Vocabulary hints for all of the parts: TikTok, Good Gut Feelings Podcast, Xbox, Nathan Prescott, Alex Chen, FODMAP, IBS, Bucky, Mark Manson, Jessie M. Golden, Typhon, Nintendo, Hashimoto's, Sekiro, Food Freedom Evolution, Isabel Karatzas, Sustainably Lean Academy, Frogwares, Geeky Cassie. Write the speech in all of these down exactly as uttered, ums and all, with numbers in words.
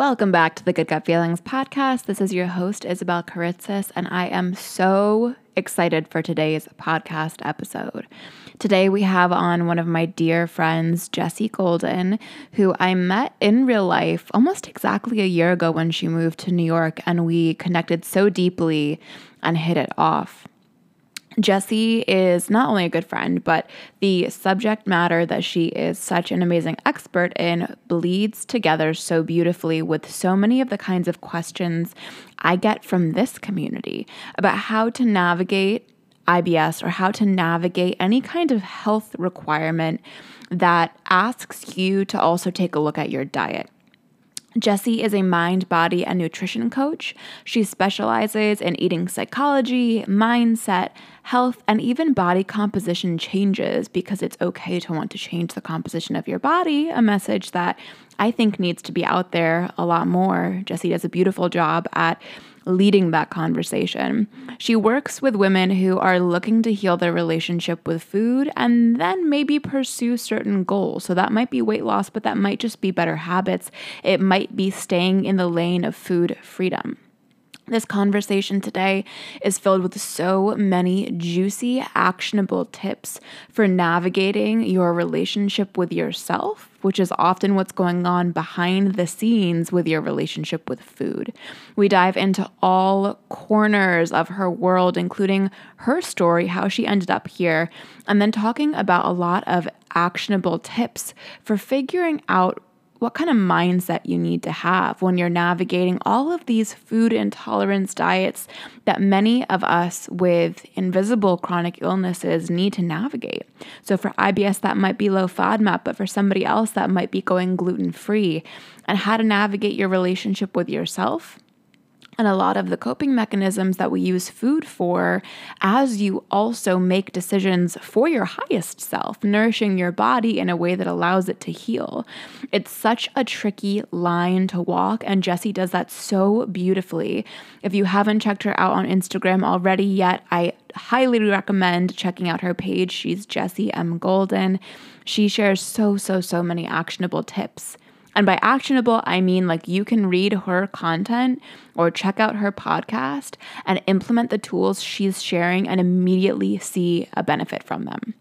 Welcome back to the Good Gut Feelings Podcast. This is your host, Isabel Karatzas, and I am so excited for today's podcast episode. Today we have on one of my dear friends, Jessie Golden, who I met in real life almost exactly a year ago when she moved to New York, and we connected so deeply and hit it off. Jessie is not only a good friend, but the subject matter that she is such an amazing expert in bleeds together so beautifully with so many of the kinds of questions I get from this community about how to navigate I B S or how to navigate any kind of health requirement that asks you to also take a look at your diet. Jessie is a mind, body, and nutrition coach. She specializes in eating psychology, mindset, health, and even body composition changes because it's okay to want to change the composition of your body, a message that I think needs to be out there a lot more. Jessie does a beautiful job at leading that conversation. She works with women who are looking to heal their relationship with food and then maybe pursue certain goals. So that might be weight loss, but that might just be better habits. It might be staying in the lane of food freedom. This conversation today is filled with so many juicy, actionable tips for navigating your relationship with yourself, which is often what's going on behind the scenes with your relationship with food. We dive into all corners of her world, including her story, how she ended up here, and then talking about a lot of actionable tips for figuring out what kind of mindset you need to have when you're navigating all of these food intolerance diets that many of us with invisible chronic illnesses need to navigate. So for I B S, that might be low FODMAP, but for somebody else, that might be going gluten-free, and how to navigate your relationship with yourself and a lot of the coping mechanisms that we use food for as you also make decisions for your highest self, nourishing your body in a way that allows it to heal. It's such a tricky line to walk, and Jessie does that so beautifully. If you haven't checked her out on Instagram already yet, I highly recommend checking out her page. She's Jessie M. Golden. She shares so, so, so many actionable tips. And by actionable, I mean like you can read her content or check out her podcast and implement the tools she's sharing and immediately see a benefit from them.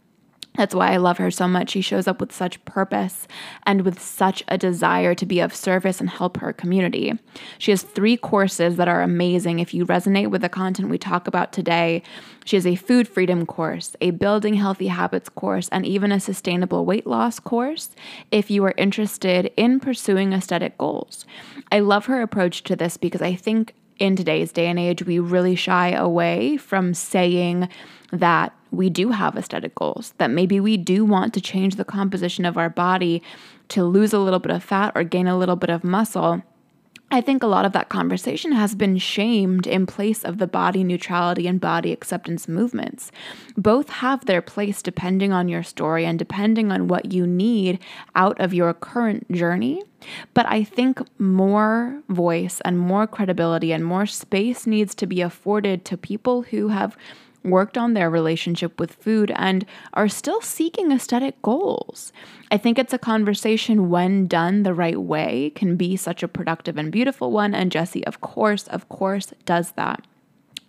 That's why I love her so much. She shows up with such purpose and with such a desire to be of service and help her community. She has three courses that are amazing if you resonate with the content we talk about today. She has a food freedom course, a building healthy habits course, and even a sustainable weight loss course if you are interested in pursuing aesthetic goals. I love her approach to this because I think in today's day and age, we really shy away from saying that we do have aesthetic goals, that maybe we do want to change the composition of our body to lose a little bit of fat or gain a little bit of muscle. I think a lot of that conversation has been shamed in place of the body neutrality and body acceptance movements. Both have their place depending on your story and depending on what you need out of your current journey. But I think more voice and more credibility and more space needs to be afforded to people who have worked on their relationship with food and are still seeking aesthetic goals. I think it's a conversation when done the right way can be such a productive and beautiful one. And Jessie, of course, of course, does that.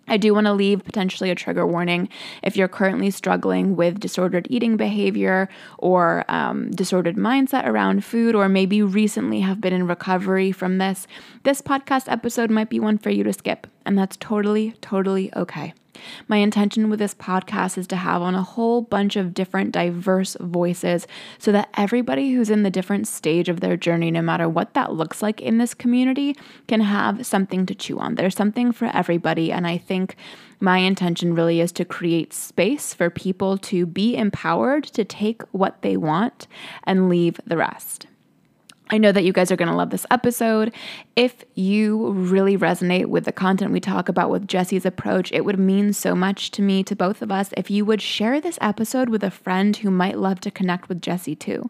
I do want to leave potentially a trigger warning if you're currently struggling with disordered eating behavior or um, disordered mindset around food, or maybe recently have been in recovery from this. This podcast episode might be one for you to skip, and that's totally, totally okay. My intention with this podcast is to have on a whole bunch of different diverse voices so that everybody who's in the different stage of their journey, no matter what that looks like in this community, can have something to chew on. There's something for everybody. And I think my intention really is to create space for people to be empowered to take what they want and leave the rest. I know that you guys are going to love this episode. If you really resonate with the content we talk about with Jessie's approach, it would mean so much to me, to both of us, if you would share this episode with a friend who might love to connect with Jessie too.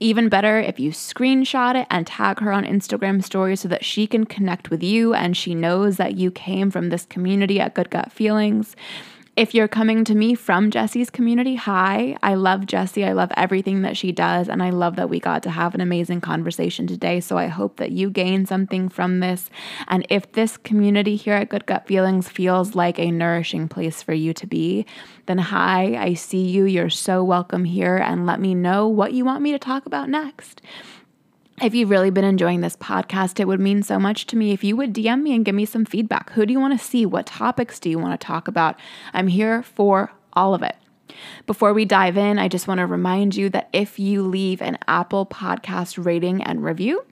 Even better, if you screenshot it and tag her on Instagram stories so that she can connect with you and she knows that you came from this community at Good Gut Feelings. If you're coming to me from Jessie's community, hi, I love Jessie. I love everything that she does. And I love that we got to have an amazing conversation today. So I hope that you gain something from this. And if this community here at Good Gut Feelings feels like a nourishing place for you to be, then hi, I see you. You're so welcome here. And let me know what you want me to talk about next. If you've really been enjoying this podcast, it would mean so much to me if you would D M me and give me some feedback. Who do you want to see? What topics do you want to talk about? I'm here for all of it. Before we dive in, I just want to remind you that if you leave an Apple Podcast rating and review,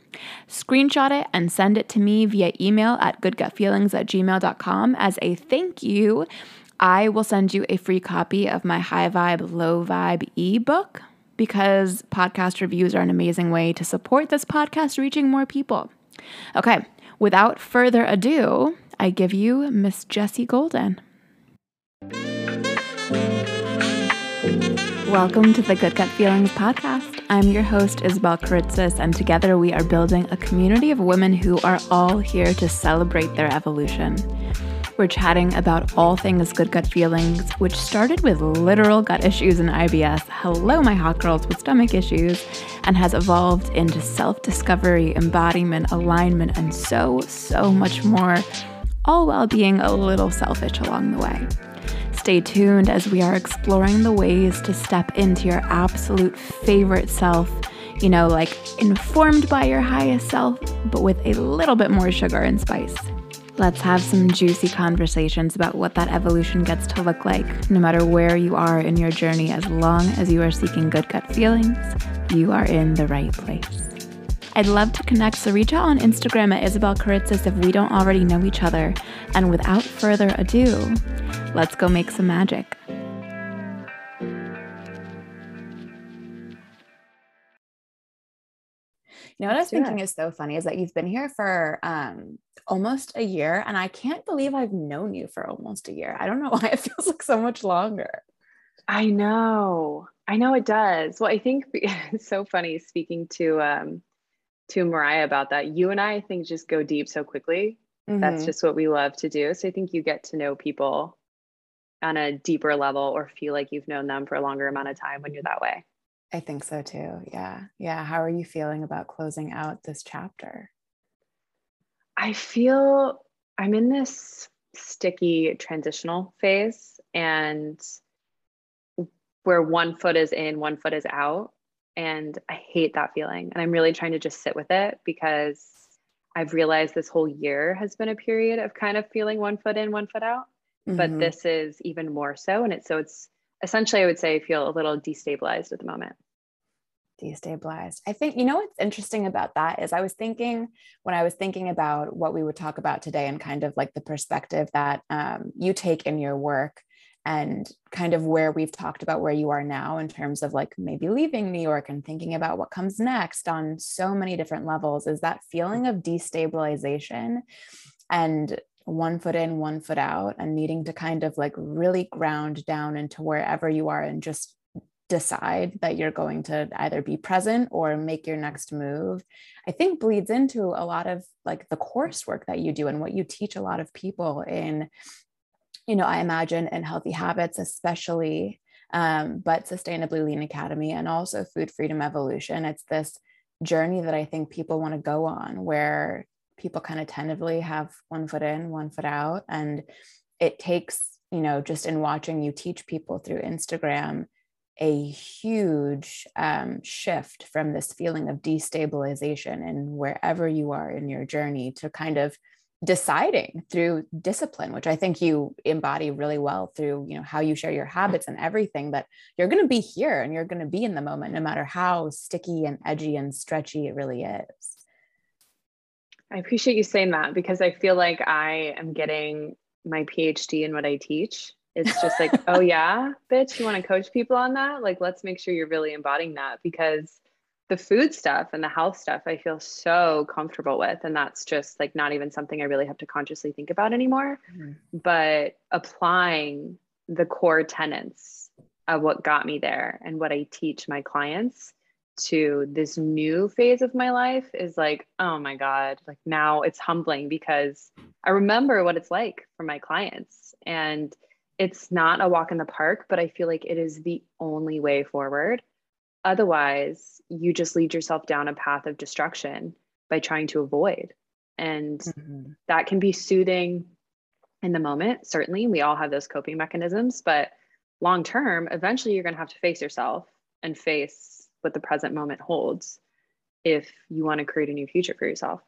screenshot it and send it to me via email at goodgutfeelings at gmail dot com as a thank you. I will send you a free copy of my High Vibe, Low Vibe ebook, because podcast reviews are an amazing way to support this podcast reaching more people. Okay, without further ado, I give you Miss Jessie Golden. Welcome to the Good Gut Feelings Podcast. I'm your host, Isabel Karatzas, and together we are building a community of women who are all here to celebrate their evolution. We're chatting about all things good gut feelings, which started with literal gut issues and I B S, hello my hot girls with stomach issues, and has evolved into self-discovery, embodiment, alignment, and so, so much more, all while being a little selfish along the way. Stay tuned as we are exploring the ways to step into your absolute favorite self, you know, like informed by your highest self, but with a little bit more sugar and spice. Let's have some juicy conversations about what that evolution gets to look like. No matter where you are in your journey, as long as you are seeking good gut feelings, you are in the right place. I'd love to connect, so reach out on Instagram at Isabel Karatzas if we don't already know each other. And without further ado, let's go make some magic. You know what I was thinking is so funny is that you've been here for um, almost a year, and I can't believe I've known you for almost a year. I don't know why it feels like so much longer. I know. I know it does. Well, I think it's so funny speaking to um, to Mariah about that. You and I, I think, just go deep so quickly. Mm-hmm. That's just what we love to do. So I think you get to know people on a deeper level or feel like you've known them for a longer amount of time when you're that way. I think so too. Yeah. Yeah. How are you feeling about closing out this chapter? I feel I'm in this sticky transitional phase, and where one foot is in, one foot is out. And I hate that feeling. And I'm really trying to just sit with it, because I've realized this whole year has been a period of kind of feeling one foot in, one foot out, mm-hmm. but this is even more so. And it's, so it's, essentially, I would say I feel a little destabilized at the moment. Destabilized. I think, you know, what's interesting about that is I was thinking when I was thinking about what we would talk about today, and kind of like the perspective that um, you take in your work, and kind of where we've talked about where you are now in terms of like maybe leaving New York and thinking about what comes next on so many different levels, is that feeling of destabilization and one foot in, one foot out, and needing to kind of like really ground down into wherever you are and just decide that you're going to either be present or make your next move, I think bleeds into a lot of like the coursework that you do and what you teach a lot of people in, you know, I imagine in Healthy Habits, especially, um, but Sustainably Lean Academy and also Food Freedom Evolution. It's this journey that I think people want to go on, where people kind of tentatively have one foot in, one foot out. And it takes, you know, just in watching you teach people through Instagram, a huge um, shift from this feeling of destabilization and wherever you are in your journey to kind of deciding through discipline, which I think you embody really well through, you know, how you share your habits and everything, that you're going to be here and you're going to be in the moment, no matter how sticky and edgy and stretchy it really is. I appreciate you saying that, because I feel like I am getting my P H D in what I teach. It's just like, oh yeah, bitch, you want to coach people on that? Like, let's make sure you're really embodying that, because the food stuff and the health stuff I feel so comfortable with. And that's just like not even something I really have to consciously think about anymore, mm-hmm. but applying the core tenets of what got me there and what I teach my clients to this new phase of my life is like, oh my God, like now it's humbling, because I remember what it's like for my clients. And it's not a walk in the park, but I feel like it is the only way forward. Otherwise, you just lead yourself down a path of destruction by trying to avoid. And mm-hmm. that can be soothing in the moment. Certainly, we all have those coping mechanisms, but long-term, eventually you're going to have to face yourself and face what the present moment holds if you want to create a new future for yourself.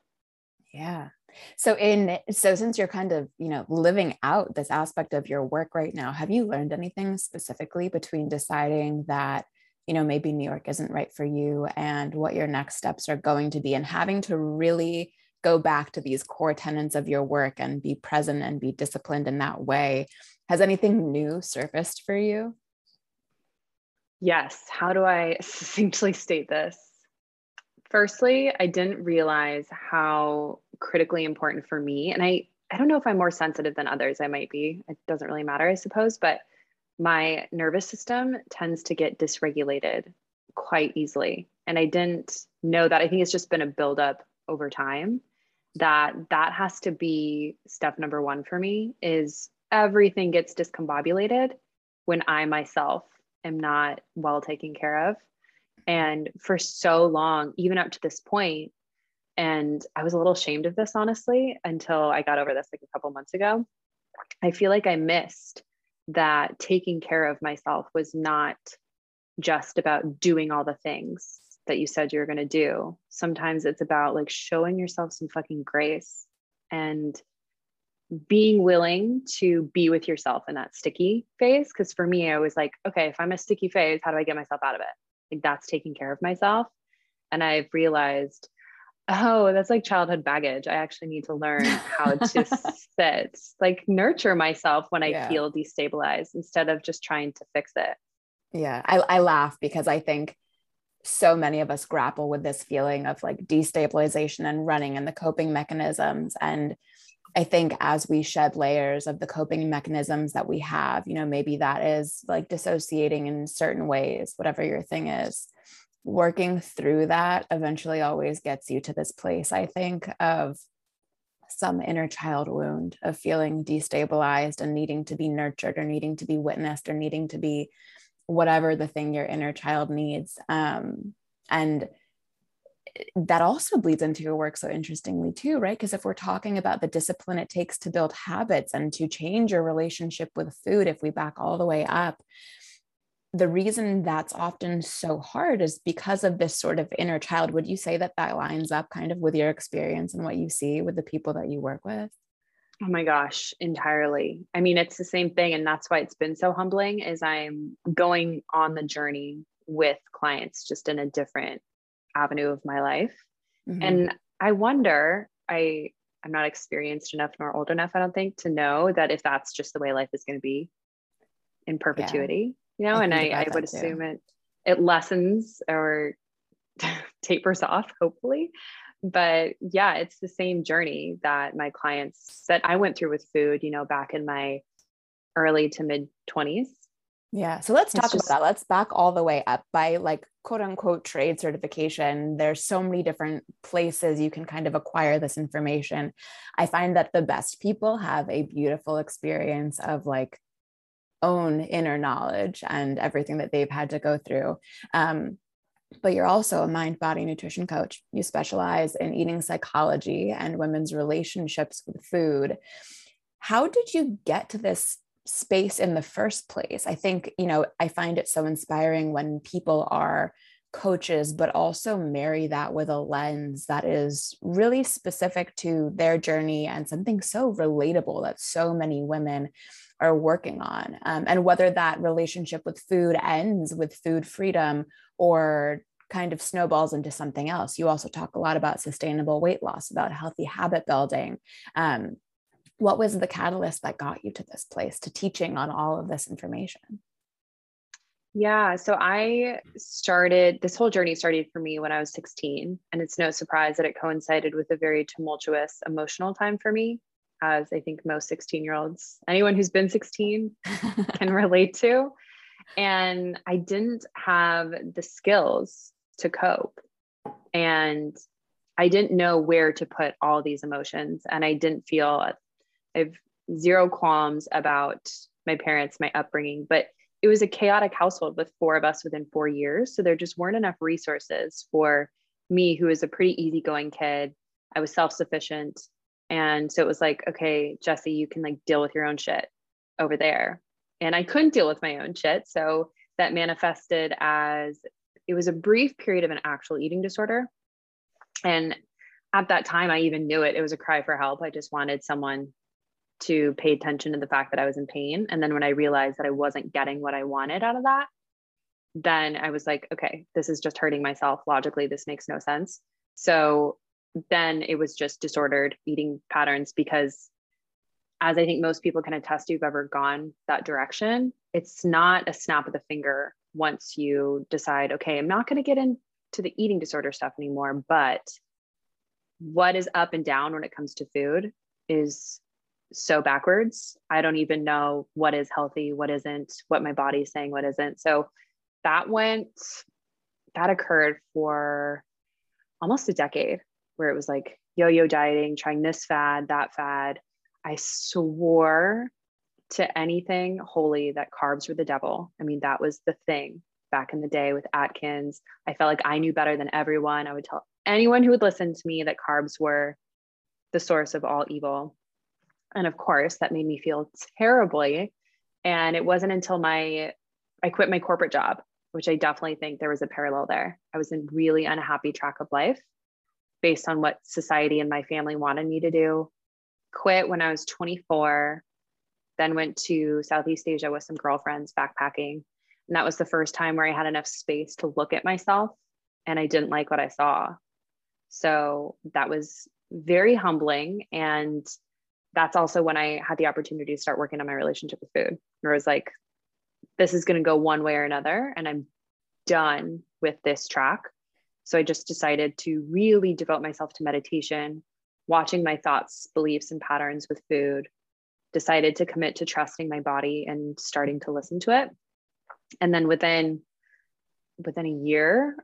Yeah. So in, so since you're kind of, you know, living out this aspect of your work right now, have you learned anything specifically between deciding that, you know, maybe New York isn't right for you and what your next steps are going to be, and having to really go back to these core tenets of your work and be present and be disciplined in that way? Has anything new surfaced for you? Yes. How do I succinctly state this? Firstly, I didn't realize how critically important for me, and I, I don't know if I'm more sensitive than others. I might be. It doesn't really matter, I suppose, but my nervous system tends to get dysregulated quite easily. And I didn't know that. I think it's just been a buildup over time that that has to be step number one for me, is everything gets discombobulated when I myself am not well taken care of. And for so long, even up to this point, and I was a little ashamed of this, honestly, until I got over this like a couple months ago, I feel like I missed that taking care of myself was not just about doing all the things that you said you were going to do. Sometimes it's about like showing yourself some fucking grace and being willing to be with yourself in that sticky phase. Because for me, I was like, okay, if I'm a sticky phase, how do I get myself out of it? Like that's taking care of myself. And I've realized, oh, that's like childhood baggage. I actually need to learn how to sit, like nurture myself when I yeah. feel destabilized instead of just trying to fix it. Yeah. I, I laugh because I think so many of us grapple with this feeling of like destabilization and running and the coping mechanisms. And I think as we shed layers of the coping mechanisms that we have, you know, maybe that is like dissociating in certain ways, whatever your thing is, working through that eventually always gets you to this place, I think, of some inner child wound of feeling destabilized and needing to be nurtured or needing to be witnessed or needing to be whatever the thing your inner child needs. Um, and that also bleeds into your work so interestingly too, right? Because if we're talking about the discipline it takes to build habits and to change your relationship with food, if we back all the way up, the reason that's often so hard is because of this sort of inner child. Would you say that that lines up kind of with your experience and what you see with the people that you work with? Oh my gosh, entirely. I mean, it's the same thing. And that's why it's been so humbling, is I'm going on the journey with clients just in a different avenue of my life. Mm-hmm. And I wonder, I, I'm not experienced enough nor old enough, I don't think, to know that if that's just the way life is going to be in perpetuity. Yeah. You know, I and I, I would assume too. it, it lessens or tapers off, hopefully. But yeah, it's the same journey that my clients that I went through with food, you know, back in my early to mid twenties. Yeah. So let's talk just, about that. Let's back all the way up by like, quote unquote, trade certification. There's so many different places you can kind of acquire this information. I find that the best people have a beautiful experience of like, own inner knowledge and everything that they've had to go through. Um, but you're also a mind, body, nutrition coach. You specialize in eating psychology and women's relationships with food. How did you get to this space in the first place? I think, you know, I find it so inspiring when people are coaches, but also marry that with a lens that is really specific to their journey and something so relatable that so many women are working on. Um, and whether that relationship with food ends with food freedom or kind of snowballs into something else. You also talk a lot about sustainable weight loss, about healthy habit building. Um, what was the catalyst that got you to this place, to teaching on all of this information? Yeah. So I started, this whole journey started for me when I was sixteen, and it's no surprise that it coincided with a very tumultuous emotional time for me, as I think most sixteen year olds, anyone who's been sixteen can relate to. And I didn't have the skills to cope. And I didn't know where to put all these emotions. And I didn't feel, I have zero qualms about my parents, my upbringing, but it was a chaotic household with four of us within four years. So there just weren't enough resources for me, who was a pretty easygoing kid. I was self-sufficient. And so it was like, okay, Jessie, you can like deal with your own shit over there. And I couldn't deal with my own shit. So that manifested as, it was a brief period of an actual eating disorder. And at that time, I even knew it. It was a cry for help. I just wanted someone to pay attention to the fact that I was in pain. And then when I realized that I wasn't getting what I wanted out of that, then I was like, okay, this is just hurting myself. Logically, this makes no sense. So then it was just disordered eating patterns, because as I think most people can attest, you've ever gone that direction, it's not a snap of the finger once you decide, okay, I'm not going to get into the eating disorder stuff anymore, but what is up and down when it comes to food is so backwards. I don't even know what is healthy, what isn't, what my body's saying, what isn't. So that went, that occurred for almost a decade, where it was like yo-yo dieting, trying this fad, that fad. I swore to anything holy that carbs were the devil. I mean, that was the thing back in the day with Atkins. I felt like I knew better than everyone. I would tell anyone who would listen to me that carbs were the source of all evil. And of course, that made me feel terribly. And it wasn't until my, I quit my corporate job, which I definitely think there was a parallel there. I was in really unhappy track of life based on what society and my family wanted me to do. Quit when I was twenty-four, then went to Southeast Asia with some girlfriends backpacking. And that was the first time where I had enough space to look at myself, and I didn't like what I saw. So that was very humbling. And that's also when I had the opportunity to start working on my relationship with food, where I was like, this is going to go one way or another, and I'm done with this track. So I just decided to really devote myself to meditation, watching my thoughts, beliefs, and patterns with food, decided to commit to trusting my body and starting to listen to it. And then within, within a year,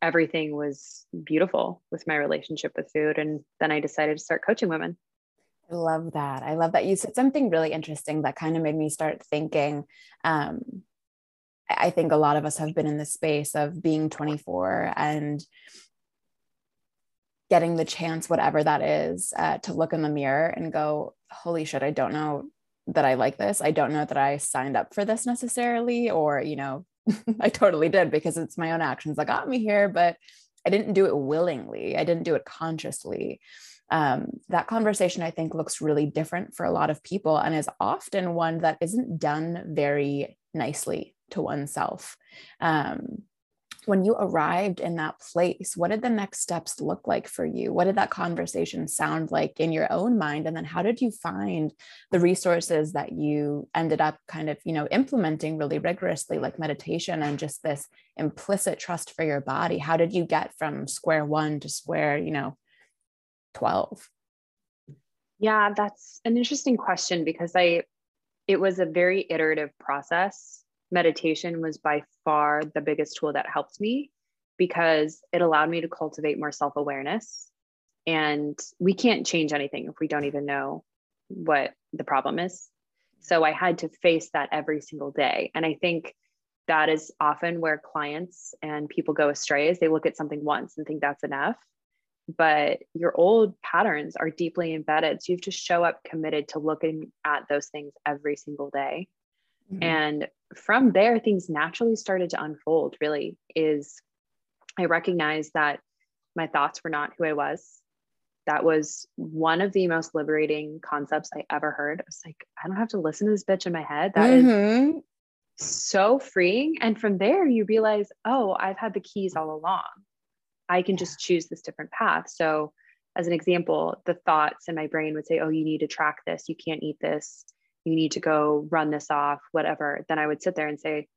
everything was beautiful with my relationship with food. And then I decided to start coaching women. I love that. I love that. You said something really interesting that kind of made me start thinking. Um, I think a lot of us have been in the space of being twenty-four and getting the chance, whatever that is, uh, to look in the mirror and go, holy shit, I don't know that I like this. I don't know that I signed up for this necessarily, or, you know, I totally did, because it's my own actions that got me here, but I didn't do it willingly. I didn't do it consciously. Um, that conversation, I think, looks really different for a lot of people, and is often one that isn't done very nicely to oneself. Um, when you arrived in that place, what did the next steps look like for you? What did that conversation sound like in your own mind? And then how did you find the resources that you ended up kind of, you know, implementing really rigorously, like meditation and just this implicit trust for your body? How did you get from square one to square, you know, twelve? Yeah, that's an interesting question, because I, it was a very iterative process. Meditation was by far the biggest tool that helped me, because it allowed me to cultivate more self-awareness. And we can't change anything if we don't even know what the problem is. So I had to face that every single day. And I think that is often where clients and people go astray, is they look at something once and think that's enough. But your old patterns are deeply embedded. So you have to show up committed to looking at those things every single day. Mm-hmm. And from there, things naturally started to unfold, really, is I recognized that my thoughts were not who I was. That was one of the most liberating concepts I ever heard. I was like, I don't have to listen to this bitch in my head. That mm-hmm. is so freeing. And from there, you realize, oh, I've had the keys all along. I can just choose this different path. So as an example, the thoughts in my brain would say, oh, you need to track this. You can't eat this. You need to go run this off, whatever. Then I would sit there and say,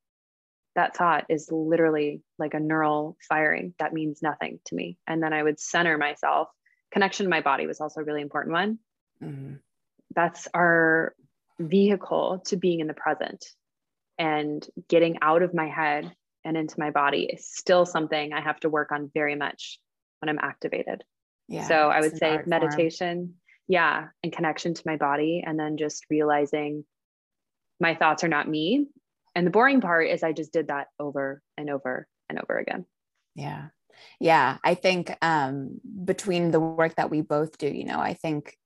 that thought is literally like a neural firing. That means nothing to me. And then I would center myself. Connection to my body was also a really important one. Mm-hmm. That's our vehicle to being in the present, and getting out of my head and into my body is still something I have to work on very much when I'm activated. Yeah, so I would say meditation, yeah, and connection to my body. And then just realizing my thoughts are not me. And the boring part is I just did that over and over and over again. Yeah. Yeah. I think um, between the work that we both do, you know, I think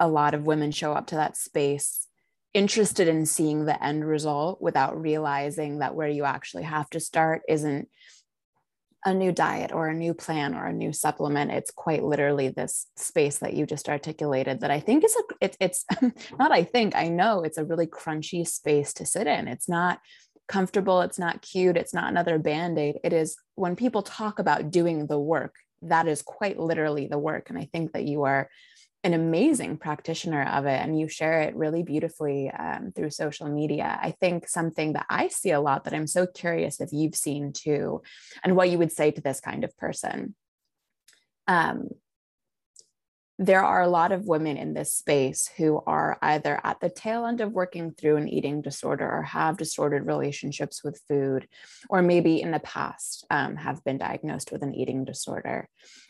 a lot of women show up to that space interested in seeing the end result without realizing that where you actually have to start isn't a new diet or a new plan or a new supplement. It's quite literally this space that you just articulated that I think is a, it, it's not, I think, I know it's a really crunchy space to sit in. It's not comfortable. It's not cute. It's not another Band-Aid. It is, when people talk about doing the work, that is quite literally the work. And I think that you are an amazing practitioner of it. And you share it really beautifully um, through social media. I think something that I see a lot that I'm so curious if you've seen too, and what you would say to this kind of person. Um, there are a lot of women in this space who are either at the tail end of working through an eating disorder or have disordered relationships with food, or maybe in the past um, have been diagnosed with an eating disorder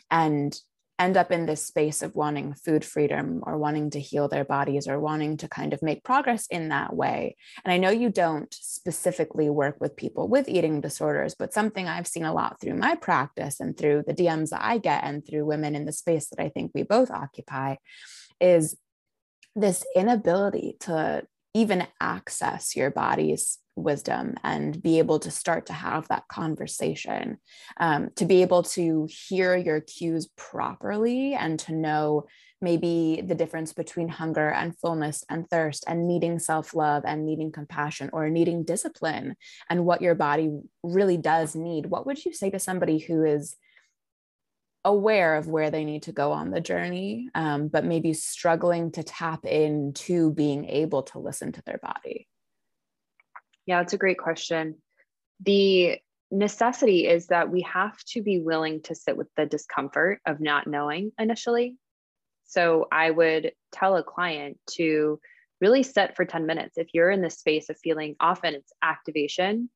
and end up in this space of wanting food freedom or wanting to heal their bodies or wanting to kind of make progress in that way. And I know you don't specifically work with people with eating disorders, but something I've seen a lot through my practice and through the D Ms that I get and through women in the space that I think we both occupy is this inability to even access your body's wisdom and be able to start to have that conversation, um, to be able to hear your cues properly and to know maybe the difference between hunger and fullness and thirst and needing self-love and needing compassion or needing discipline and what your body really does need. What would you say to somebody who is aware of where they need to go on the journey, um, but maybe struggling to tap into being able to listen to their body? Yeah, it's a great question. The necessity is that we have to be willing to sit with the discomfort of not knowing initially. So I would tell a client to really sit for ten minutes. If you're in the space of feeling, often it's activation.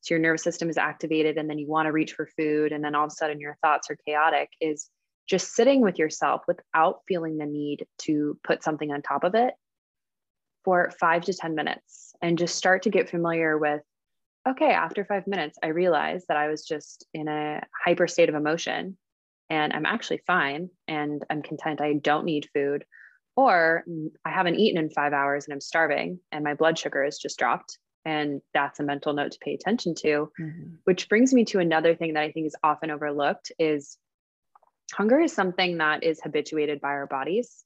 So your nervous system is activated and then you want to reach for food. And then all of a sudden your thoughts are chaotic, is just sitting with yourself without feeling the need to put something on top of it for five to ten minutes, and just start to get familiar with, okay, after five minutes, I realized that I was just in a hyper state of emotion and I'm actually fine and I'm content. I don't need food, or I haven't eaten in five hours and I'm starving and my blood sugar has just dropped. And that's a mental note to pay attention to, mm-hmm. which brings me to another thing that I think is often overlooked is hunger is something that is habituated by our bodies.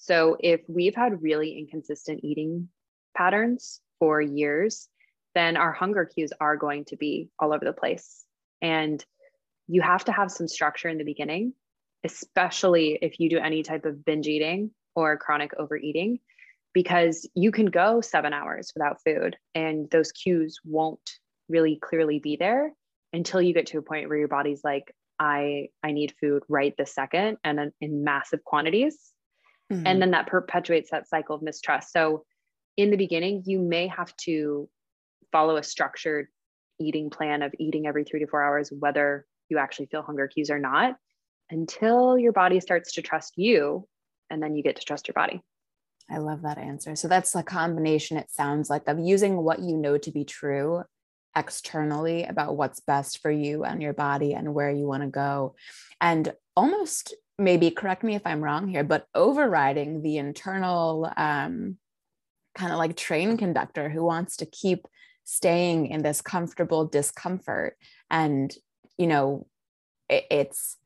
So if we've had really inconsistent eating patterns for years, then our hunger cues are going to be all over the place. And you have to have some structure in the beginning, especially if you do any type of binge eating or chronic overeating, because you can go seven hours without food and those cues won't really clearly be there until you get to a point where your body's like, I, I need food right this second, and in massive quantities. Mm-hmm. And then that perpetuates that cycle of mistrust. So in the beginning, you may have to follow a structured eating plan of eating every three to four hours, whether you actually feel hunger cues or not, until your body starts to trust you. And then you get to trust your body. I love that answer. So that's a combination, it sounds like, of using what you know to be true externally about what's best for you and your body and where you want to go. And almost, maybe correct me if I'm wrong here, but overriding the internal um, kind of like train conductor who wants to keep staying in this comfortable discomfort. And, you know, it, it's,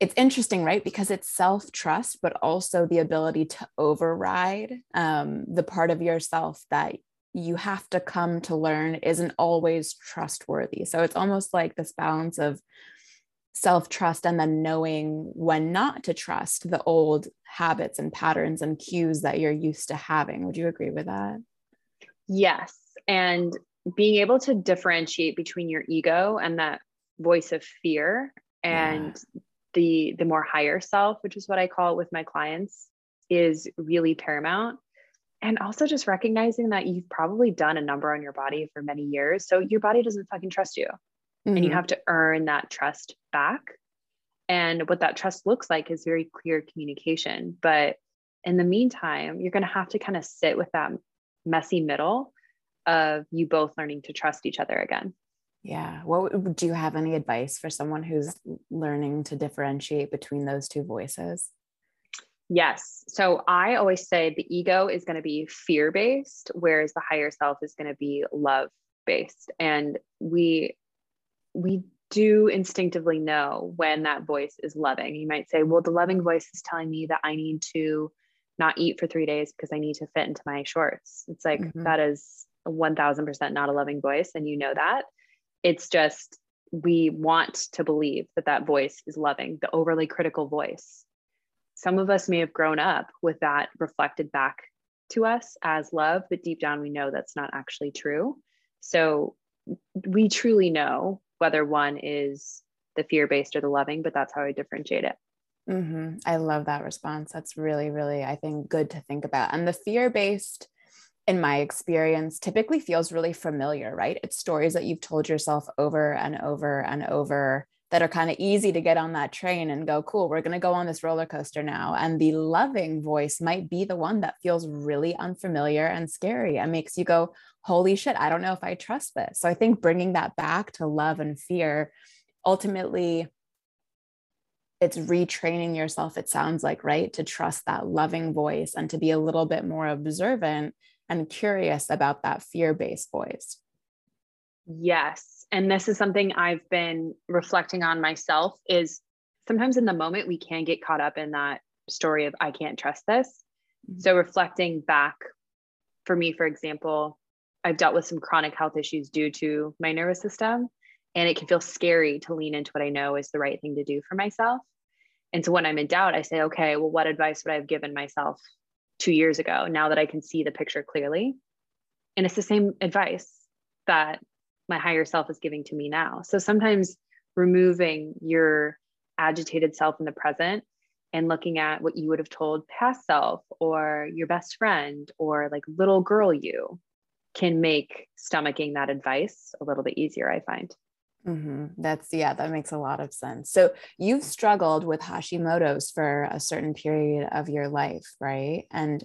it's interesting, right? Because it's self-trust, but also the ability to override um, the part of yourself that you have to come to learn isn't always trustworthy. So it's almost like this balance of self-trust and then knowing when not to trust the old habits and patterns and cues that you're used to having. Would you agree with that? Yes. And being able to differentiate between your ego and that voice of fear and yeah. the, the more higher self, which is what I call it with my clients, is really paramount. And also just recognizing that you've probably done a number on your body for many years. So your body doesn't fucking trust you. Mm-hmm. And you have to earn that trust back. And what that trust looks like is very clear communication. But in the meantime, you're going to have to kind of sit with that messy middle of you both learning to trust each other again. Yeah. What do you have any advice for someone who's learning to differentiate between those two voices? Yes. So I always say the ego is going to be fear-based, whereas the higher self is going to be love-based. And we, we do instinctively know when that voice is loving. You might say, well, the loving voice is telling me that I need to not eat for three days because I need to fit into my shorts. It's like, mm-hmm. that is one thousand percent not a loving voice. And you know that. It's just, we want to believe that that voice is loving, the overly critical voice. Some of us may have grown up with that reflected back to us as love, but deep down, we know that's not actually true. So we truly know whether one is the fear-based or the loving, but that's how I differentiate it. Mm-hmm. I love that response. That's really, really, I think, good to think about. And the fear-based, in my experience, typically feels really familiar, right? It's stories that you've told yourself over and over and over that are kind of easy to get on that train and go, cool, we're going to go on this roller coaster now. And the loving voice might be the one that feels really unfamiliar and scary and makes you go, holy shit, I don't know if I trust this. So I think bringing that back to love and fear, ultimately, it's retraining yourself, it sounds like, right, to trust that loving voice and to be a little bit more observant and curious about that fear-based voice. Yes. And this is something I've been reflecting on myself, is sometimes in the moment we can get caught up in that story of, I can't trust this. Mm-hmm. So reflecting back for me, for example, I've dealt with some chronic health issues due to my nervous system, and it can feel scary to lean into what I know is the right thing to do for myself. And so when I'm in doubt, I say, okay, well, what advice would I have given myself two years ago, now that I can see the picture clearly? And it's the same advice that my higher self is giving to me now. So sometimes removing your agitated self in the present and looking at what you would have told past self or your best friend or like little girl you can make stomaching that advice a little bit easier, I find. Mm-hmm. That's, yeah, that makes a lot of sense. So you've struggled with Hashimoto's for a certain period of your life, right? And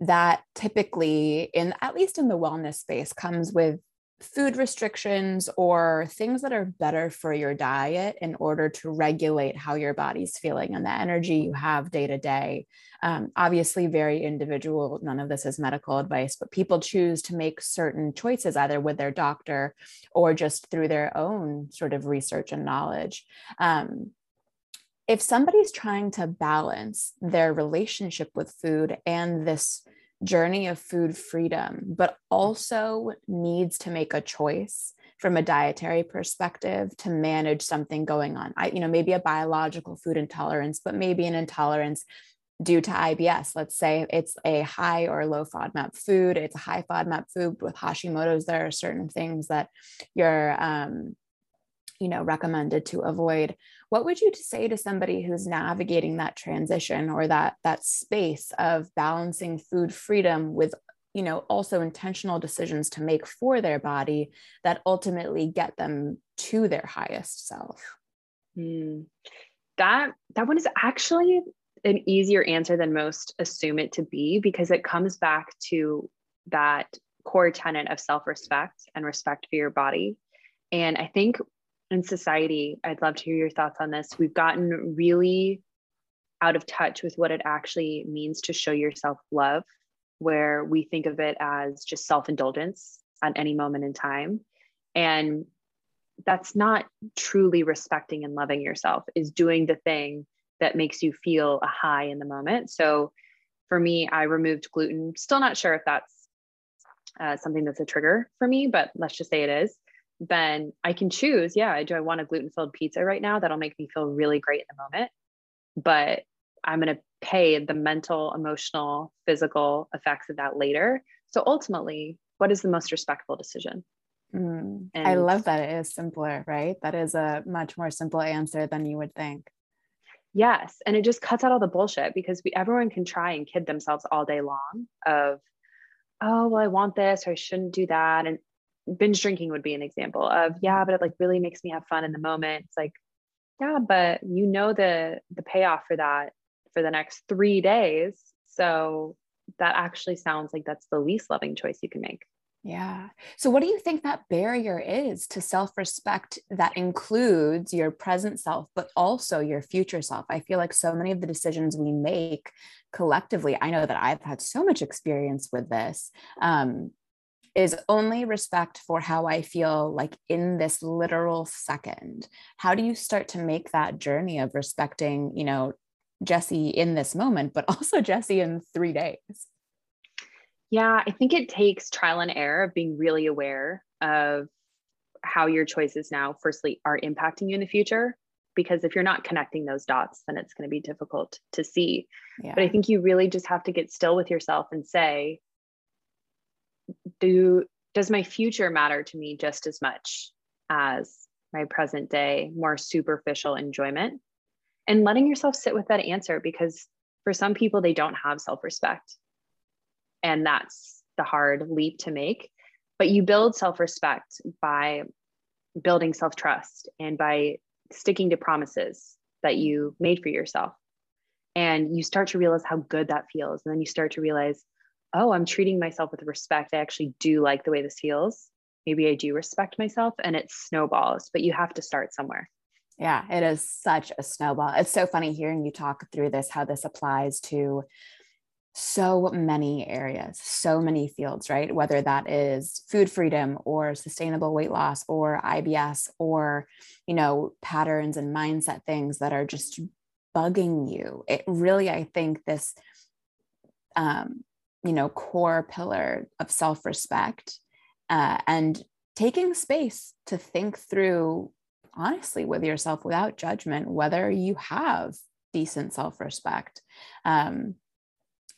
that typically, in at least in the wellness space, comes with food restrictions or things that are better for your diet in order to regulate how your body's feeling and the energy you have day to day. Um, obviously very individual. None of this is medical advice, but people choose to make certain choices either with their doctor or just through their own sort of research and knowledge. Um, if somebody's trying to balance their relationship with food and this journey of food freedom, but also needs to make a choice from a dietary perspective to manage something going on, I, you know, maybe a biological food intolerance, but maybe an intolerance due to I B S. Let's say it's a high or low FODMAP food. It's a high FODMAP food. With Hashimoto's, there are certain things that you're, um, you know, recommended to avoid. What would you say to somebody who's navigating that transition or that, that space of balancing food freedom with, you know, also intentional decisions to make for their body that ultimately get them to their highest self? Mm. That, that one is actually an easier answer than most assume it to be, because it comes back to that core tenet of self-respect and respect for your body. And I think in society, I'd love to hear your thoughts on this. We've gotten really out of touch with what it actually means to show yourself love, where we think of it as just self-indulgence at any moment in time. And that's not truly respecting and loving yourself, is doing the thing that makes you feel a high in the moment. So for me, I removed gluten. Still not sure if that's uh, something that's a trigger for me, but let's just say it is. Then I can choose, yeah, do I want a gluten-filled pizza right now? That'll make me feel really great in the moment, but I'm going to pay the mental, emotional, physical effects of that later. So ultimately, what is the most respectful decision? Mm, and I love that it is simpler, right? That is a much more simple answer than you would think. Yes. And it just cuts out all the bullshit, because we, everyone can try and kid themselves all day long of, oh, well, I want this, or I shouldn't do that. And binge drinking would be an example of, yeah, but it like really makes me have fun in the moment. It's like, yeah, but you know, the, the payoff for that for the next three days. So that actually sounds like that's the least loving choice you can make. Yeah. So what do you think that barrier is to self-respect that includes your present self, but also your future self? I feel like so many of the decisions we make collectively, I know that I've had so much experience with this, um, is only respect for how I feel like in this literal second. How do you start to make that journey of respecting, you know, Jessie in this moment, but also Jessie in three days? Yeah, I think it takes trial and error of being really aware of how your choices now, firstly, are impacting you in the future, because if you're not connecting those dots, then it's going to be difficult to see. Yeah. But I think you really just have to get still with yourself and say, do, does my future matter to me just as much as my present day, more superficial enjoyment? And letting yourself sit with that answer, because for some people, they don't have self-respect. And that's the hard leap to make, but you build self-respect by building self-trust and by sticking to promises that you made for yourself. And you start to realize how good that feels. And then you start to realize, oh, I'm treating myself with respect. I actually do like the way this feels. Maybe I do respect myself, and it snowballs, but you have to start somewhere. Yeah, it is such a snowball. It's so funny hearing you talk through this, how this applies to so many areas, so many fields, right? Whether that is food freedom or sustainable weight loss or I B S or, you know, patterns and mindset things that are just bugging you. It really, I think this, um, you know, core pillar of self-respect uh, and taking space to think through honestly with yourself without judgment, whether you have decent self-respect. Um,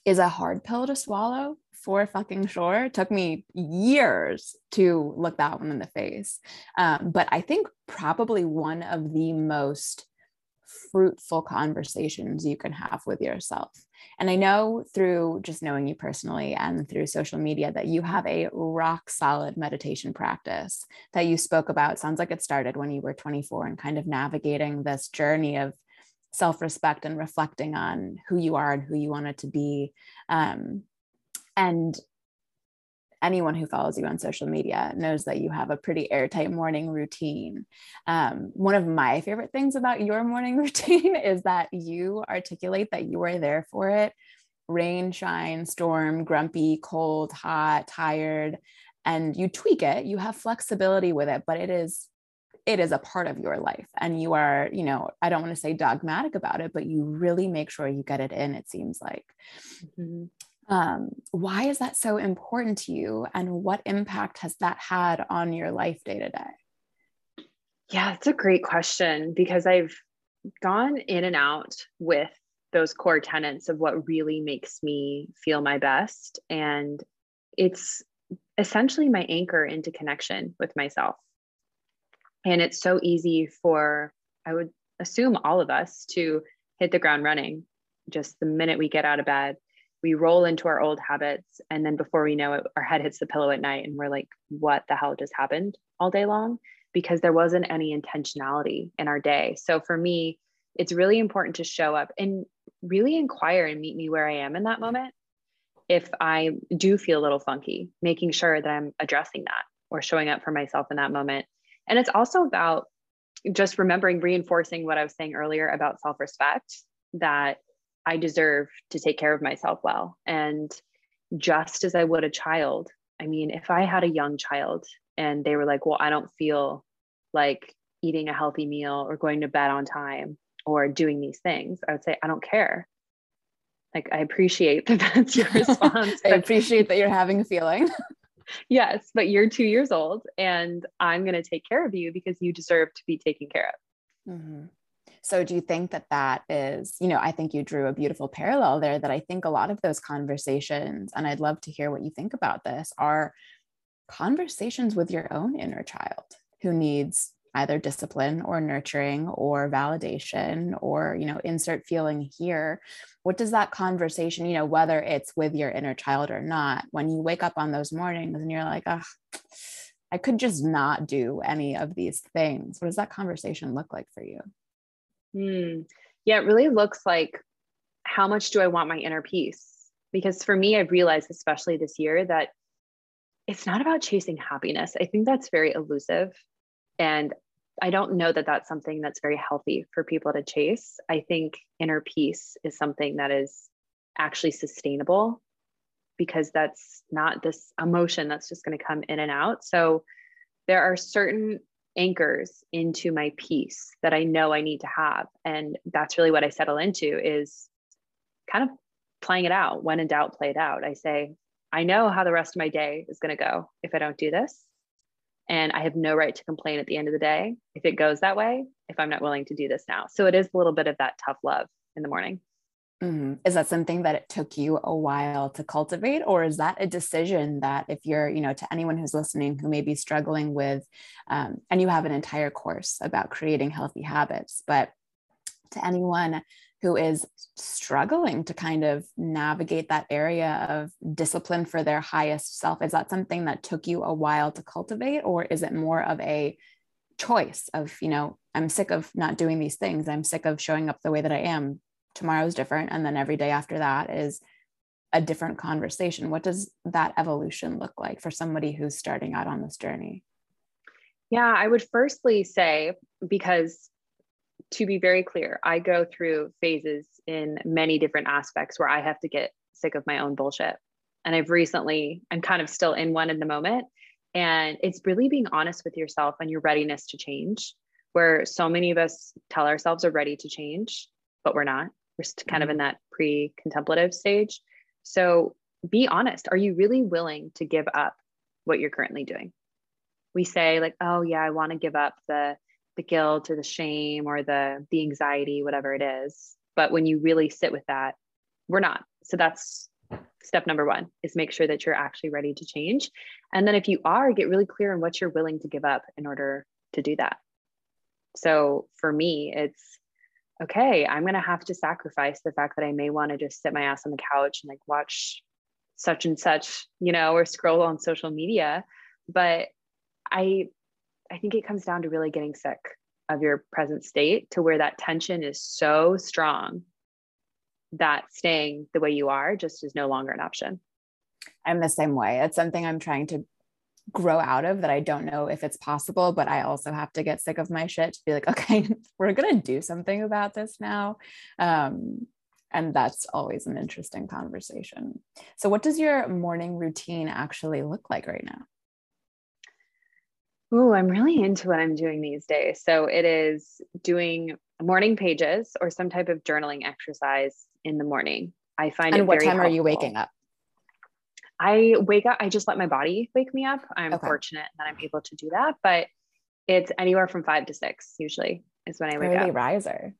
is a hard pill to swallow for fucking sure. It took me years to look that one in the face. Um, but I think probably one of the most fruitful conversations you can have with yourself. And I know through just knowing you personally and through social media that you have a rock solid meditation practice that you spoke about. Sounds like it started when you were twenty-four and kind of navigating this journey of self-respect and reflecting on who you are and who you wanted to be. Um, and anyone who follows you on social media knows that you have a pretty airtight morning routine. Um, one of my favorite things about your morning routine is that you articulate that you are there for it. Rain, shine, storm, grumpy, cold, hot, tired, and you tweak it. You have flexibility with it, but it is it is a part of your life, and you are, you know, I don't want to say dogmatic about it, but you really make sure you get it in, it seems like. Mm-hmm. Um, why is that so important to you? And what impact has that had on your life day to day? Yeah, it's a great question, because I've gone in and out with those core tenets of what really makes me feel my best. And it's essentially my anchor into connection with myself. And it's so easy for, I would assume, all of us to hit the ground running. Just the minute we get out of bed, we roll into our old habits. And then before we know it, our head hits the pillow at night and we're like, what the hell just happened all day long? Because there wasn't any intentionality in our day. So for me, it's really important to show up and really inquire and meet me where I am in that moment. If I do feel a little funky, making sure that I'm addressing that or showing up for myself in that moment. And it's also about just remembering, reinforcing what I was saying earlier about self-respect, that I deserve to take care of myself well. And just as I would a child, I mean, if I had a young child and they were like, well, I don't feel like eating a healthy meal or going to bed on time or doing these things, I would say, I don't care. Like, I appreciate that that's your response. I appreciate that you're having a feeling. Yes, but you're two years old and I'm going to take care of you because you deserve to be taken care of. Mm-hmm. So do you think that that is, you know, I think you drew a beautiful parallel there, that I think a lot of those conversations, and I'd love to hear what you think about this, are conversations with your own inner child who needs either discipline or nurturing or validation or, you know, insert feeling here. What does that conversation, you know, whether it's with your inner child or not, when you wake up on those mornings and you're like, ah, I could just not do any of these things. What does that conversation look like for you? Hmm. Yeah, it really looks like, how much do I want my inner peace? Because for me, I've realized, especially this year, that it's not about chasing happiness. I think that's very elusive. And I don't know that that's something that's very healthy for people to chase. I think inner peace is something that is actually sustainable, because that's not this emotion that's just going to come in and out. So there are certain anchors into my peace that I know I need to have. And that's really what I settle into, is kind of playing it out. When in doubt, play it out. I say, I know how the rest of my day is going to go if I don't do this. And I have no right to complain at the end of the day if it goes that way, if I'm not willing to do this now. So it is a little bit of that tough love in the morning. Mm-hmm. Is that something that it took you a while to cultivate, or is that a decision that if you're, you know, to anyone who's listening who may be struggling with, um, and you have an entire course about creating healthy habits, but to anyone who is struggling to kind of navigate that area of discipline for their highest self, is that something that took you a while to cultivate, or is it more of a choice of, you know, I'm sick of not doing these things. I'm sick of showing up the way that I am. Tomorrow's different. And then every day after that is a different conversation. What does that evolution look like for somebody who's starting out on this journey? Yeah, I would firstly say, because to be very clear, I go through phases in many different aspects where I have to get sick of my own bullshit. And I've recently, I'm kind of still in one in the moment. And it's really being honest with yourself and your readiness to change, where so many of us tell ourselves we're ready to change, but we're not. We're kind of in that pre-contemplative stage. So be honest. Are you really willing to give up what you're currently doing? We say like, oh yeah, I want to give up the, the guilt or the shame or the, the anxiety, whatever it is. But when you really sit with that, we're not. So that's step number one, is make sure that you're actually ready to change. And then if you are, get really clear on what you're willing to give up in order to do that. So for me, it's, okay, I'm going to have to sacrifice the fact that I may want to just sit my ass on the couch and like watch such and such, you know, or scroll on social media. But I, I think it comes down to really getting sick of your present state, to where that tension is so strong that staying the way you are just is no longer an option. I'm the same way. It's something I'm trying to grow out of, that I don't know if it's possible, but I also have to get sick of my shit to be like, okay, we're going to do something about this now. Um, and that's always an interesting conversation. So what does your morning routine actually look like right now? Ooh, I'm really into what I'm doing these days. So it is doing morning pages or some type of journaling exercise in the morning. I find and it what very time helpful. Are you waking up? I wake up, I just let my body wake me up. I'm okay. Fortunate that I'm able to do that, but it's anywhere from five to six usually is when I wake Early up. Riser.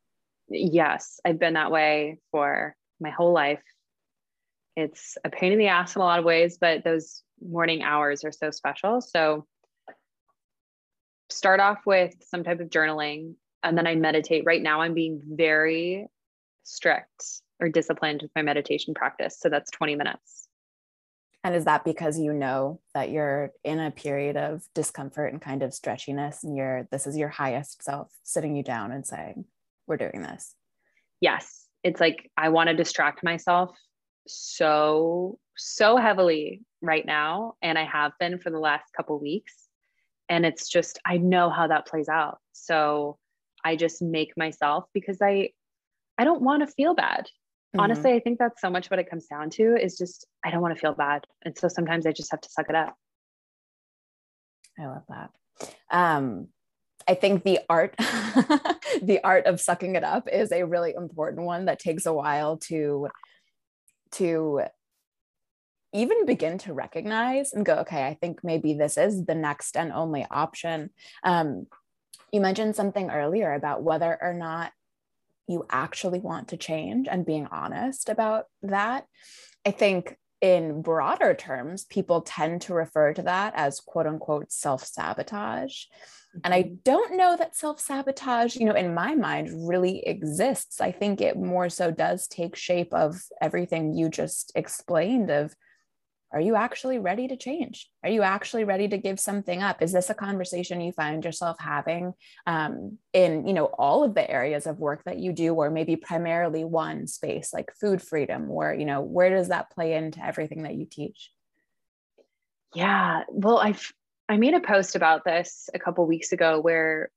Yes. I've been that way for my whole life. It's a pain in the ass in a lot of ways, but those morning hours are so special. So start off with some type of journaling, and then I meditate. Right now I'm being very strict or disciplined with my meditation practice. So that's twenty minutes. And is that because you know that you're in a period of discomfort and kind of stretchiness, and you're, this is your highest self sitting you down and saying, we're doing this? Yes. It's like, I want to distract myself so, so heavily right now. And I have been for the last couple of weeks. And it's just, I know how that plays out. So I just make myself, because I, I don't want to feel bad. Honestly, mm-hmm. I think that's so much what it comes down to, is just, I don't want to feel bad. And so sometimes I just have to suck it up. I love that. Um, I think the art, the art of sucking it up is a really important one that takes a while to, to even begin to recognize and go, okay, I think maybe this is the next and only option. Um, you mentioned something earlier about whether or not you actually want to change and being honest about that. I think in broader terms, people tend to refer to that as quote unquote self-sabotage. Mm-hmm. And I don't know that self-sabotage, you know, in my mind really exists. I think it more so does take shape of everything you just explained, of Are you actually ready to change? Are you actually ready to give something up? Is this a conversation you find yourself having um, in, you know, all of the areas of work that you do, or maybe primarily one space like food freedom, or, you know, where does that play into everything that you teach? Yeah, well, I've, I made a post about this a couple of weeks ago where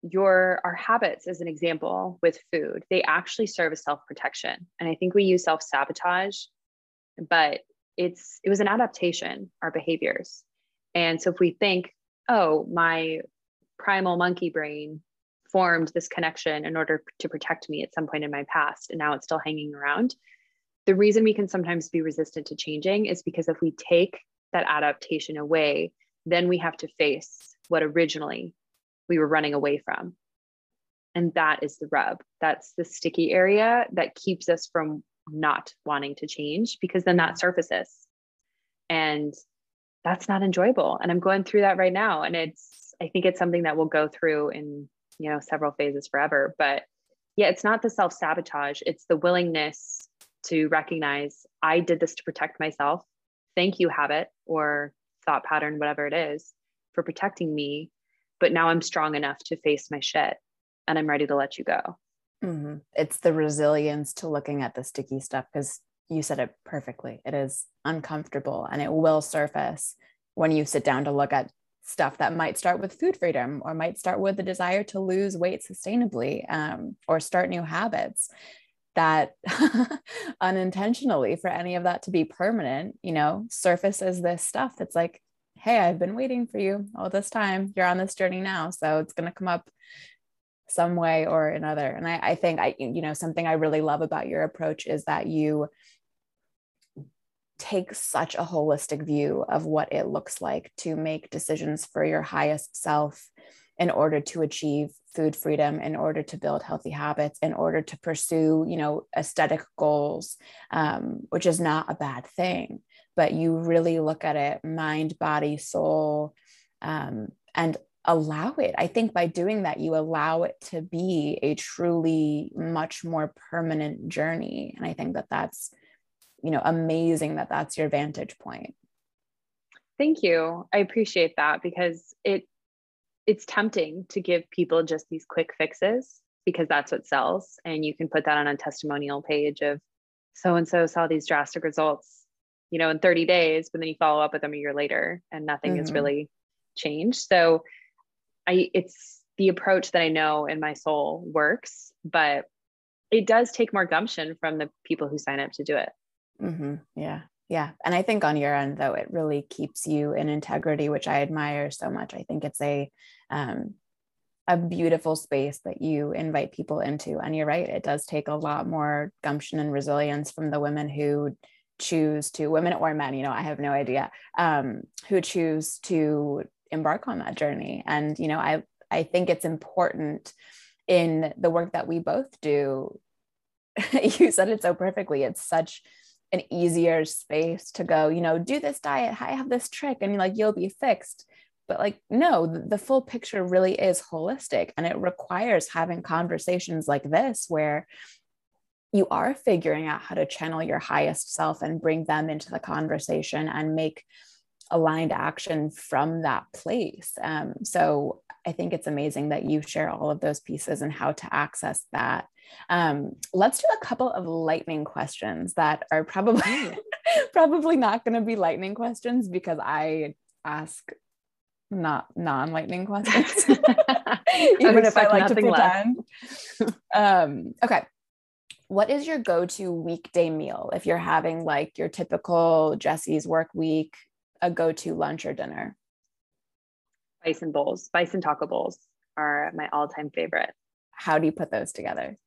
your, our habits as an example with food, they actually serve as self-protection. And I think we use self-sabotage, but it's, it was an adaptation, our behaviors. And so if we think, oh, my primal monkey brain formed this connection in order to protect me at some point in my past, and now it's still hanging around. The reason we can sometimes be resistant to changing is because if we take that adaptation away, then we have to face what originally we were running away from. And that is the rub. That's the sticky area that keeps us from not wanting to change, because then that surfaces and that's not enjoyable. And I'm going through that right now. And it's, I think it's something that we'll go through in, you know, several phases forever, but yeah, it's not the self-sabotage. It's the willingness to recognize I did this to protect myself. Thank you, habit or thought pattern, whatever it is, for protecting me. But now I'm strong enough to face my shit and I'm ready to let you go. Mm-hmm. It's the resilience to looking at the sticky stuff, because you said it perfectly. It is uncomfortable and it will surface when you sit down to look at stuff that might start with food freedom, or might start with the desire to lose weight sustainably, um, or start new habits that unintentionally, for any of that to be permanent, you know, surfaces this stuff that's like, hey, I've been waiting for you all this time. You're on this journey now. So it's going to come up some way or another. And I, I think I, you know, something I really love about your approach is that you take such a holistic view of what it looks like to make decisions for your highest self in order to achieve food freedom, in order to build healthy habits, in order to pursue, you know, aesthetic goals, um, which is not a bad thing, but you really look at it, mind, body, soul, um, and allow it. I think by doing that, you allow it to be a truly much more permanent journey. And I think that that's, you know, amazing that that's your vantage point. Thank you. I appreciate that, because it, it's tempting to give people just these quick fixes, because that's what sells. And you can put that on a testimonial page of so-and-so saw these drastic results, you know, in thirty days, but then you follow up with them a year later and nothing mm-hmm. has really changed. So I, it's the approach that I know in my soul works, but it does take more gumption from the people who sign up to do it. Mm-hmm. Yeah. Yeah. And I think on your end though, it really keeps you in integrity, which I admire so much. I think it's a, um, a beautiful space that you invite people into. And you're right. It does take a lot more gumption and resilience from the women who choose to, women or men, you know, I have no idea, um, who choose to embark on that journey. And, you know, I, I think it's important in the work that we both do. You said it so perfectly. It's such an easier space to go, you know, do this diet. I have this trick. And like, you'll be fixed, but like, no, the full picture really is holistic. And it requires having conversations like this, where you are figuring out how to channel your highest self and bring them into the conversation and make aligned action from that place. Um, so I think it's amazing that you share all of those pieces and how to access that. Um, let's do a couple of lightning questions that are probably, probably not going to be lightning questions, because I ask not non-lightning questions, even if I like to pretend. um, okay. What is your go-to weekday meal? If you're having like your typical Jessie's work week, a go-to lunch or dinner? Spice and bowls. Spice and taco bowls are my all-time favorite. How do you put those together?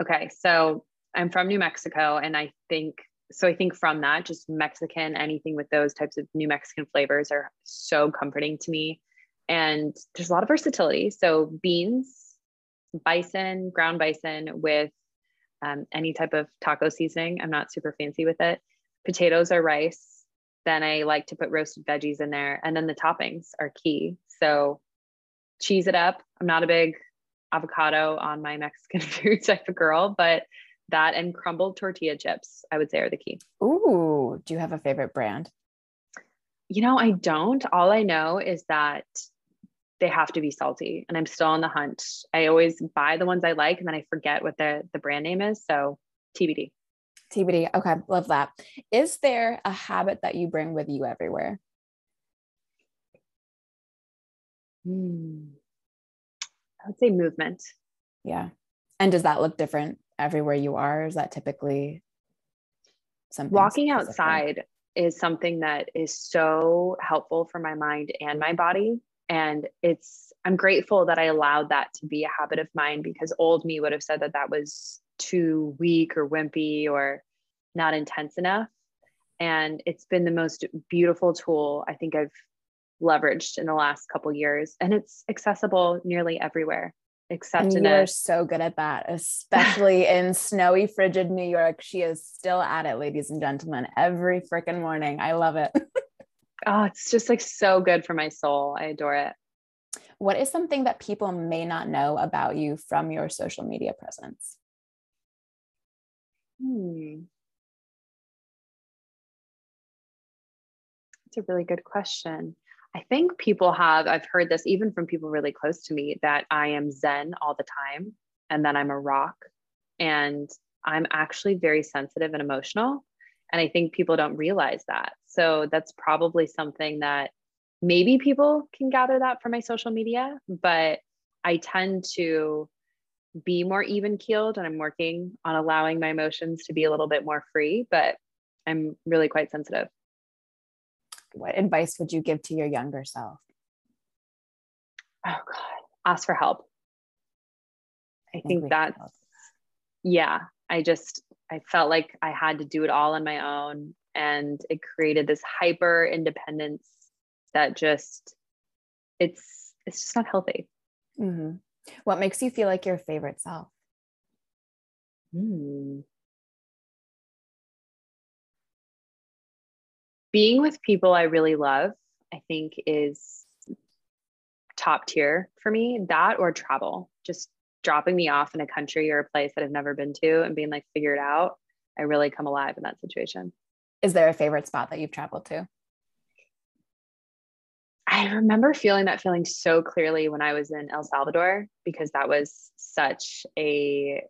Okay. So I'm from New Mexico, and I think, so I think from that, just Mexican, anything with those types of New Mexican flavors are so comforting to me. And there's a lot of versatility. So beans, bison, ground bison with um, any type of taco seasoning. I'm not super fancy with it. Potatoes or rice. Then I like to put roasted veggies in there. And then the toppings are key. So cheese it up. I'm not a big avocado on my Mexican food type of girl, but That and crumbled tortilla chips, I would say, are the key. Ooh, do you have a favorite brand? You know, I don't. All I know is that they have to be salty, and I'm still on the hunt. I always buy the ones I like, and then I forget what the, the brand name is. So T B D. T B D. Okay. Love that. Is there a habit that you bring with you everywhere? Hmm. I would say movement. Yeah. And does that look different everywhere you are? Is that typically something? Walking outside is something that is so helpful for my mind and my body. And it's, I'm grateful that I allowed that to be a habit of mine, because old me would have said that that was too weak or wimpy or not intense enough. And it's been the most beautiful tool I think I've leveraged in the last couple of years, and it's accessible nearly everywhere. Except in you're a- so good at that, especially in snowy, frigid New York. She is still at it, ladies and gentlemen, every freaking morning. I love it. Oh, it's just like so good for my soul. I adore it. What is something that people may not know about you from your social media presence? Hmm. That's a really good question. I think people have, I've heard this even from people really close to me, that I am Zen all the time, and that I'm a rock, and I'm actually very sensitive and emotional. And I think people don't realize that. So that's probably something that maybe people can gather that from my social media, but I tend to be more even keeled, and I'm working on allowing my emotions to be a little bit more free, but I'm really quite sensitive. What advice would you give to your younger self? Oh God, ask for help. I, I think, think that's, yeah, I just, I felt like I had to do it all on my own, and it created this hyper independence that just, it's, it's just not healthy. Mm-hmm. What makes you feel like your favorite self? Mm. Being with people I really love, I think, is top tier for me. That or travel, just dropping me off in a country or a place that I've never been to and being like, figure it out. I really come alive in that situation. Is there a favorite spot that you've traveled to? I remember feeling that feeling so clearly when I was in El Salvador, because that was such a,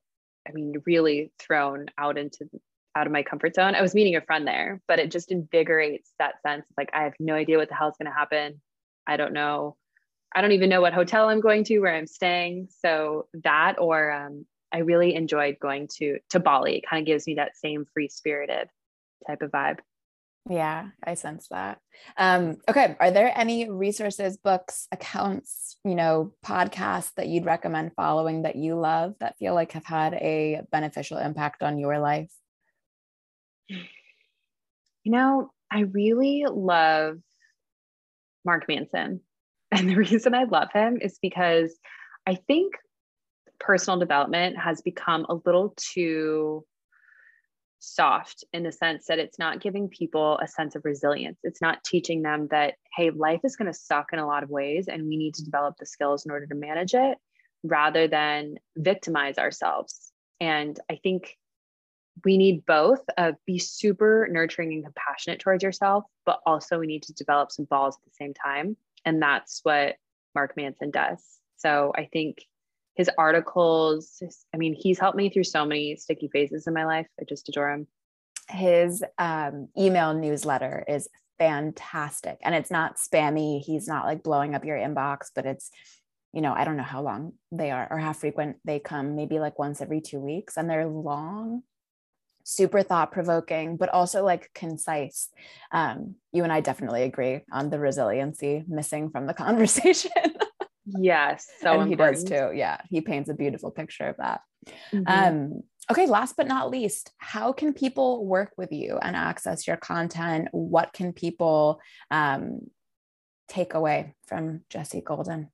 I mean, really thrown out into the out of my comfort zone. I was meeting a friend there, but it just invigorates that sense. Like, I have no idea what the hell is going to happen. I don't know. I don't even know what hotel I'm going to, where I'm staying. So that, or um, I really enjoyed going to, to Bali. It kind of gives me that same free spirited type of vibe. Yeah, I sense that. Um, okay. Are there any resources, books, accounts, you know, podcasts that you'd recommend following that you love, that feel like have had a beneficial impact on your life? You know, I really love Mark Manson. And the reason I love him is because I think personal development has become a little too soft, in the sense that it's not giving people a sense of resilience. It's not teaching them that, hey, life is going to suck in a lot of ways, and we need to develop the skills in order to manage it, rather than victimize ourselves. And I think we need both of be super nurturing and compassionate towards yourself, but also we need to develop some balls at the same time. And that's what Mark Manson does. So I think his articles, I mean, he's helped me through so many sticky phases in my life. I just adore him. His um, email newsletter is fantastic, and it's not spammy. He's not like blowing up your inbox, but it's, you know, I don't know how long they are or how frequent they come, maybe like once every two weeks, and they're long, super thought-provoking, but also like concise. Um, you and I definitely agree on the resiliency missing from the conversation. Yes. So and important. He does too. Yeah. He paints a beautiful picture of that. Mm-hmm. Um, okay. Last but not least, how can people work with you and access your content? What can people um, take away from Jessie Golden?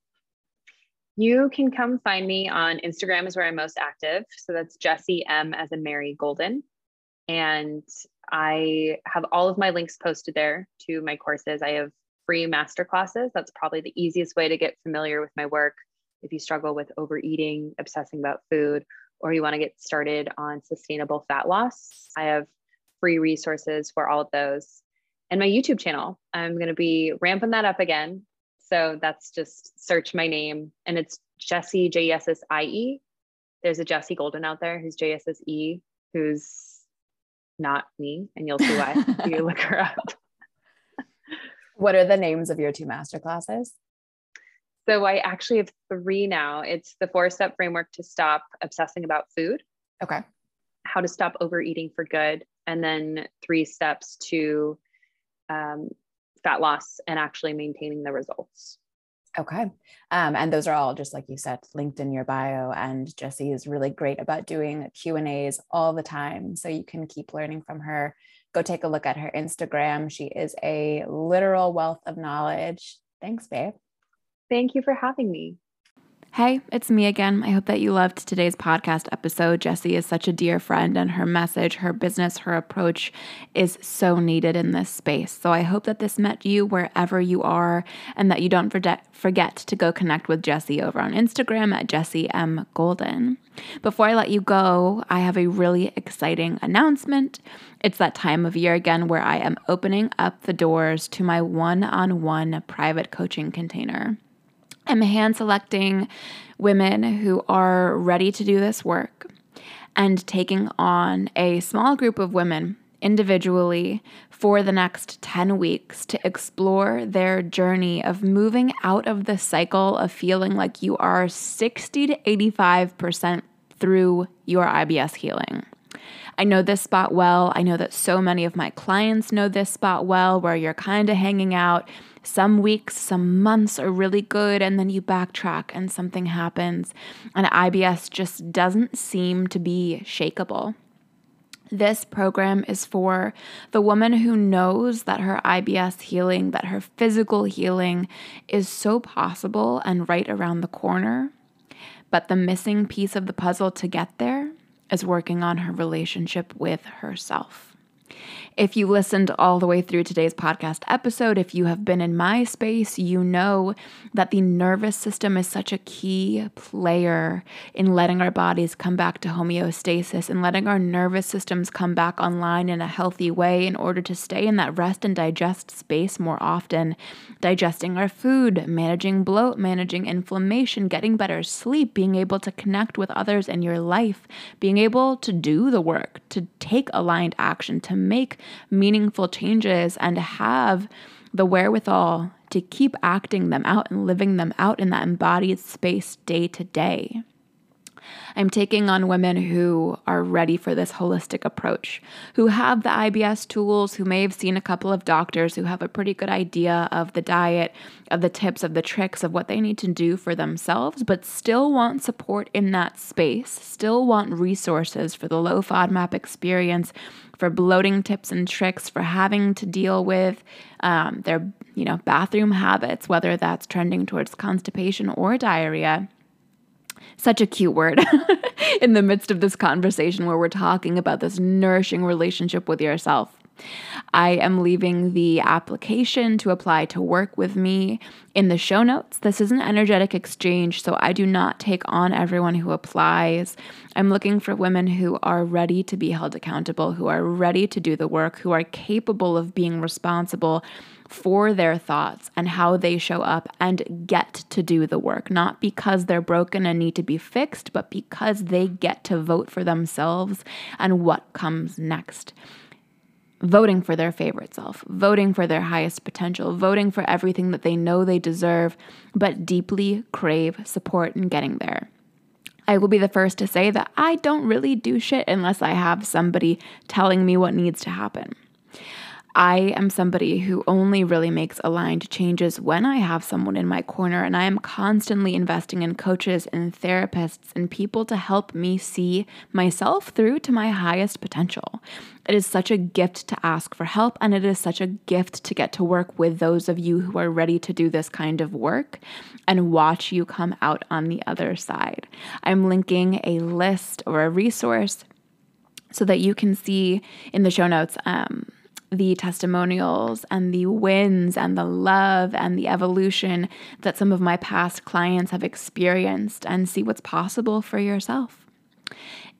You can come find me on Instagram, is where I'm most active. So that's Jessie M as in Mary Golden. And I have all of my links posted there to my courses. I have free masterclasses. That's probably the easiest way to get familiar with my work if you struggle with overeating, obsessing about food, or you want to get started on sustainable fat loss, I have free resources for all of those. And my YouTube channel, I'm going to be ramping that up again. So that's just search my name, and it's Jessie, J E S S I E. There's a Jessie Golden out there who's J S S E, who's not me, and you'll see why if you look her up. What are the names of your two masterclasses? So I actually have three now. It's the four step framework to stop obsessing about food. Okay. How to stop overeating for good. And then three steps to um, fat loss and actually maintaining the results. Okay. Um, and those are all, just like you said, linked in your bio, and Jessie is really great about doing Q and A's all the time. So you can keep learning from her. Go take a look at her Instagram. She is a literal wealth of knowledge. Thanks, babe. Thank you for having me. Hey, it's me again. I hope that you loved today's podcast episode. Jessie is such a dear friend, and her message, her business, her approach is so needed in this space. So I hope that this met you wherever you are, and that you don't forget, forget to go connect with Jessie over on Instagram at Jessie M. Golden. Before I let you go, I have a really exciting announcement. It's that time of year again where I am opening up the doors to my one-on-one private coaching container. I'm hand selecting women who are ready to do this work and taking on a small group of women individually for the next ten weeks to explore their journey of moving out of the cycle of feeling like you are sixty to eighty-five percent through your I B S healing. I know this spot well. I know that so many of my clients know this spot well, where you're kind of hanging out. Some weeks, some months are really good, and then you backtrack and something happens, and I B S just doesn't seem to be shakeable. This program is for the woman who knows that her I B S healing, that her physical healing is so possible and right around the corner, but the missing piece of the puzzle to get there is working on her relationship with herself. If you listened all the way through today's podcast episode, if you have been in my space, you know that the nervous system is such a key player in letting our bodies come back to homeostasis and letting our nervous systems come back online in a healthy way in order to stay in that rest and digest space more often, digesting our food, managing bloat, managing inflammation, getting better sleep, being able to connect with others in your life, being able to do the work, to take aligned action, to make meaningful changes, and have the wherewithal to keep acting them out and living them out in that embodied space day to day. I'm taking on women who are ready for this holistic approach, who have the I B S tools, who may have seen a couple of doctors, who have a pretty good idea of the diet, of the tips, of the tricks, of what they need to do for themselves, but still want support in that space, still want resources for the low FODMAP experience, for bloating tips and tricks, for having to deal with um, their, you know, bathroom habits, whether that's trending towards constipation or diarrhea. Such a cute word in the midst of this conversation where we're talking about this nourishing relationship with yourself. I am leaving the application to apply to work with me in the show notes. This is an energetic exchange, so I do not take on everyone who applies. I'm looking for women who are ready to be held accountable, who are ready to do the work, who are capable of being responsible for their thoughts and how they show up, and get to do the work, not because they're broken and need to be fixed, but because they get to vote for themselves and what comes next. Voting for their favorite self, voting for their highest potential, voting for everything that they know they deserve, but deeply crave support in getting there. I will be the first to say that I don't really do shit unless I have somebody telling me what needs to happen. I am somebody who only really makes aligned changes when I have someone in my corner, and I am constantly investing in coaches and therapists and people to help me see myself through to my highest potential. It is such a gift to ask for help, and it is such a gift to get to work with those of you who are ready to do this kind of work and watch you come out on the other side. I'm linking a list or a resource so that you can see in the show notes, um, the testimonials and the wins and the love and the evolution that some of my past clients have experienced, and see what's possible for yourself.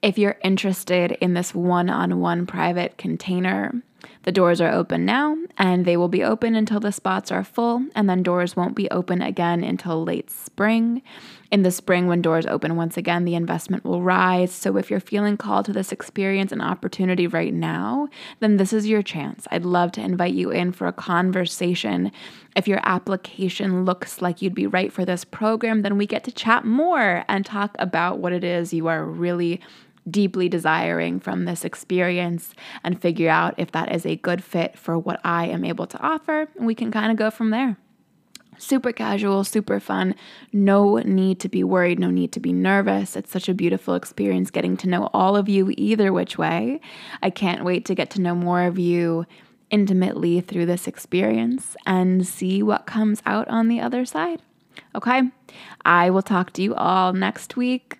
If you're interested in this one-on-one private container, the doors are open now, and they will be open until the spots are full, and then doors won't be open again until late spring. In the spring, when doors open once again, the investment will rise. So if you're feeling called to this experience and opportunity right now, then this is your chance. I'd love to invite you in for a conversation. If your application looks like you'd be right for this program, then we get to chat more and talk about what it is you are really deeply desiring from this experience and figure out if that is a good fit for what I am able to offer. And we can kind of go from there. Super casual, super fun. No need to be worried. No need to be nervous. It's such a beautiful experience getting to know all of you either which way. I can't wait to get to know more of you intimately through this experience and see what comes out on the other side. Okay. I will talk to you all next week.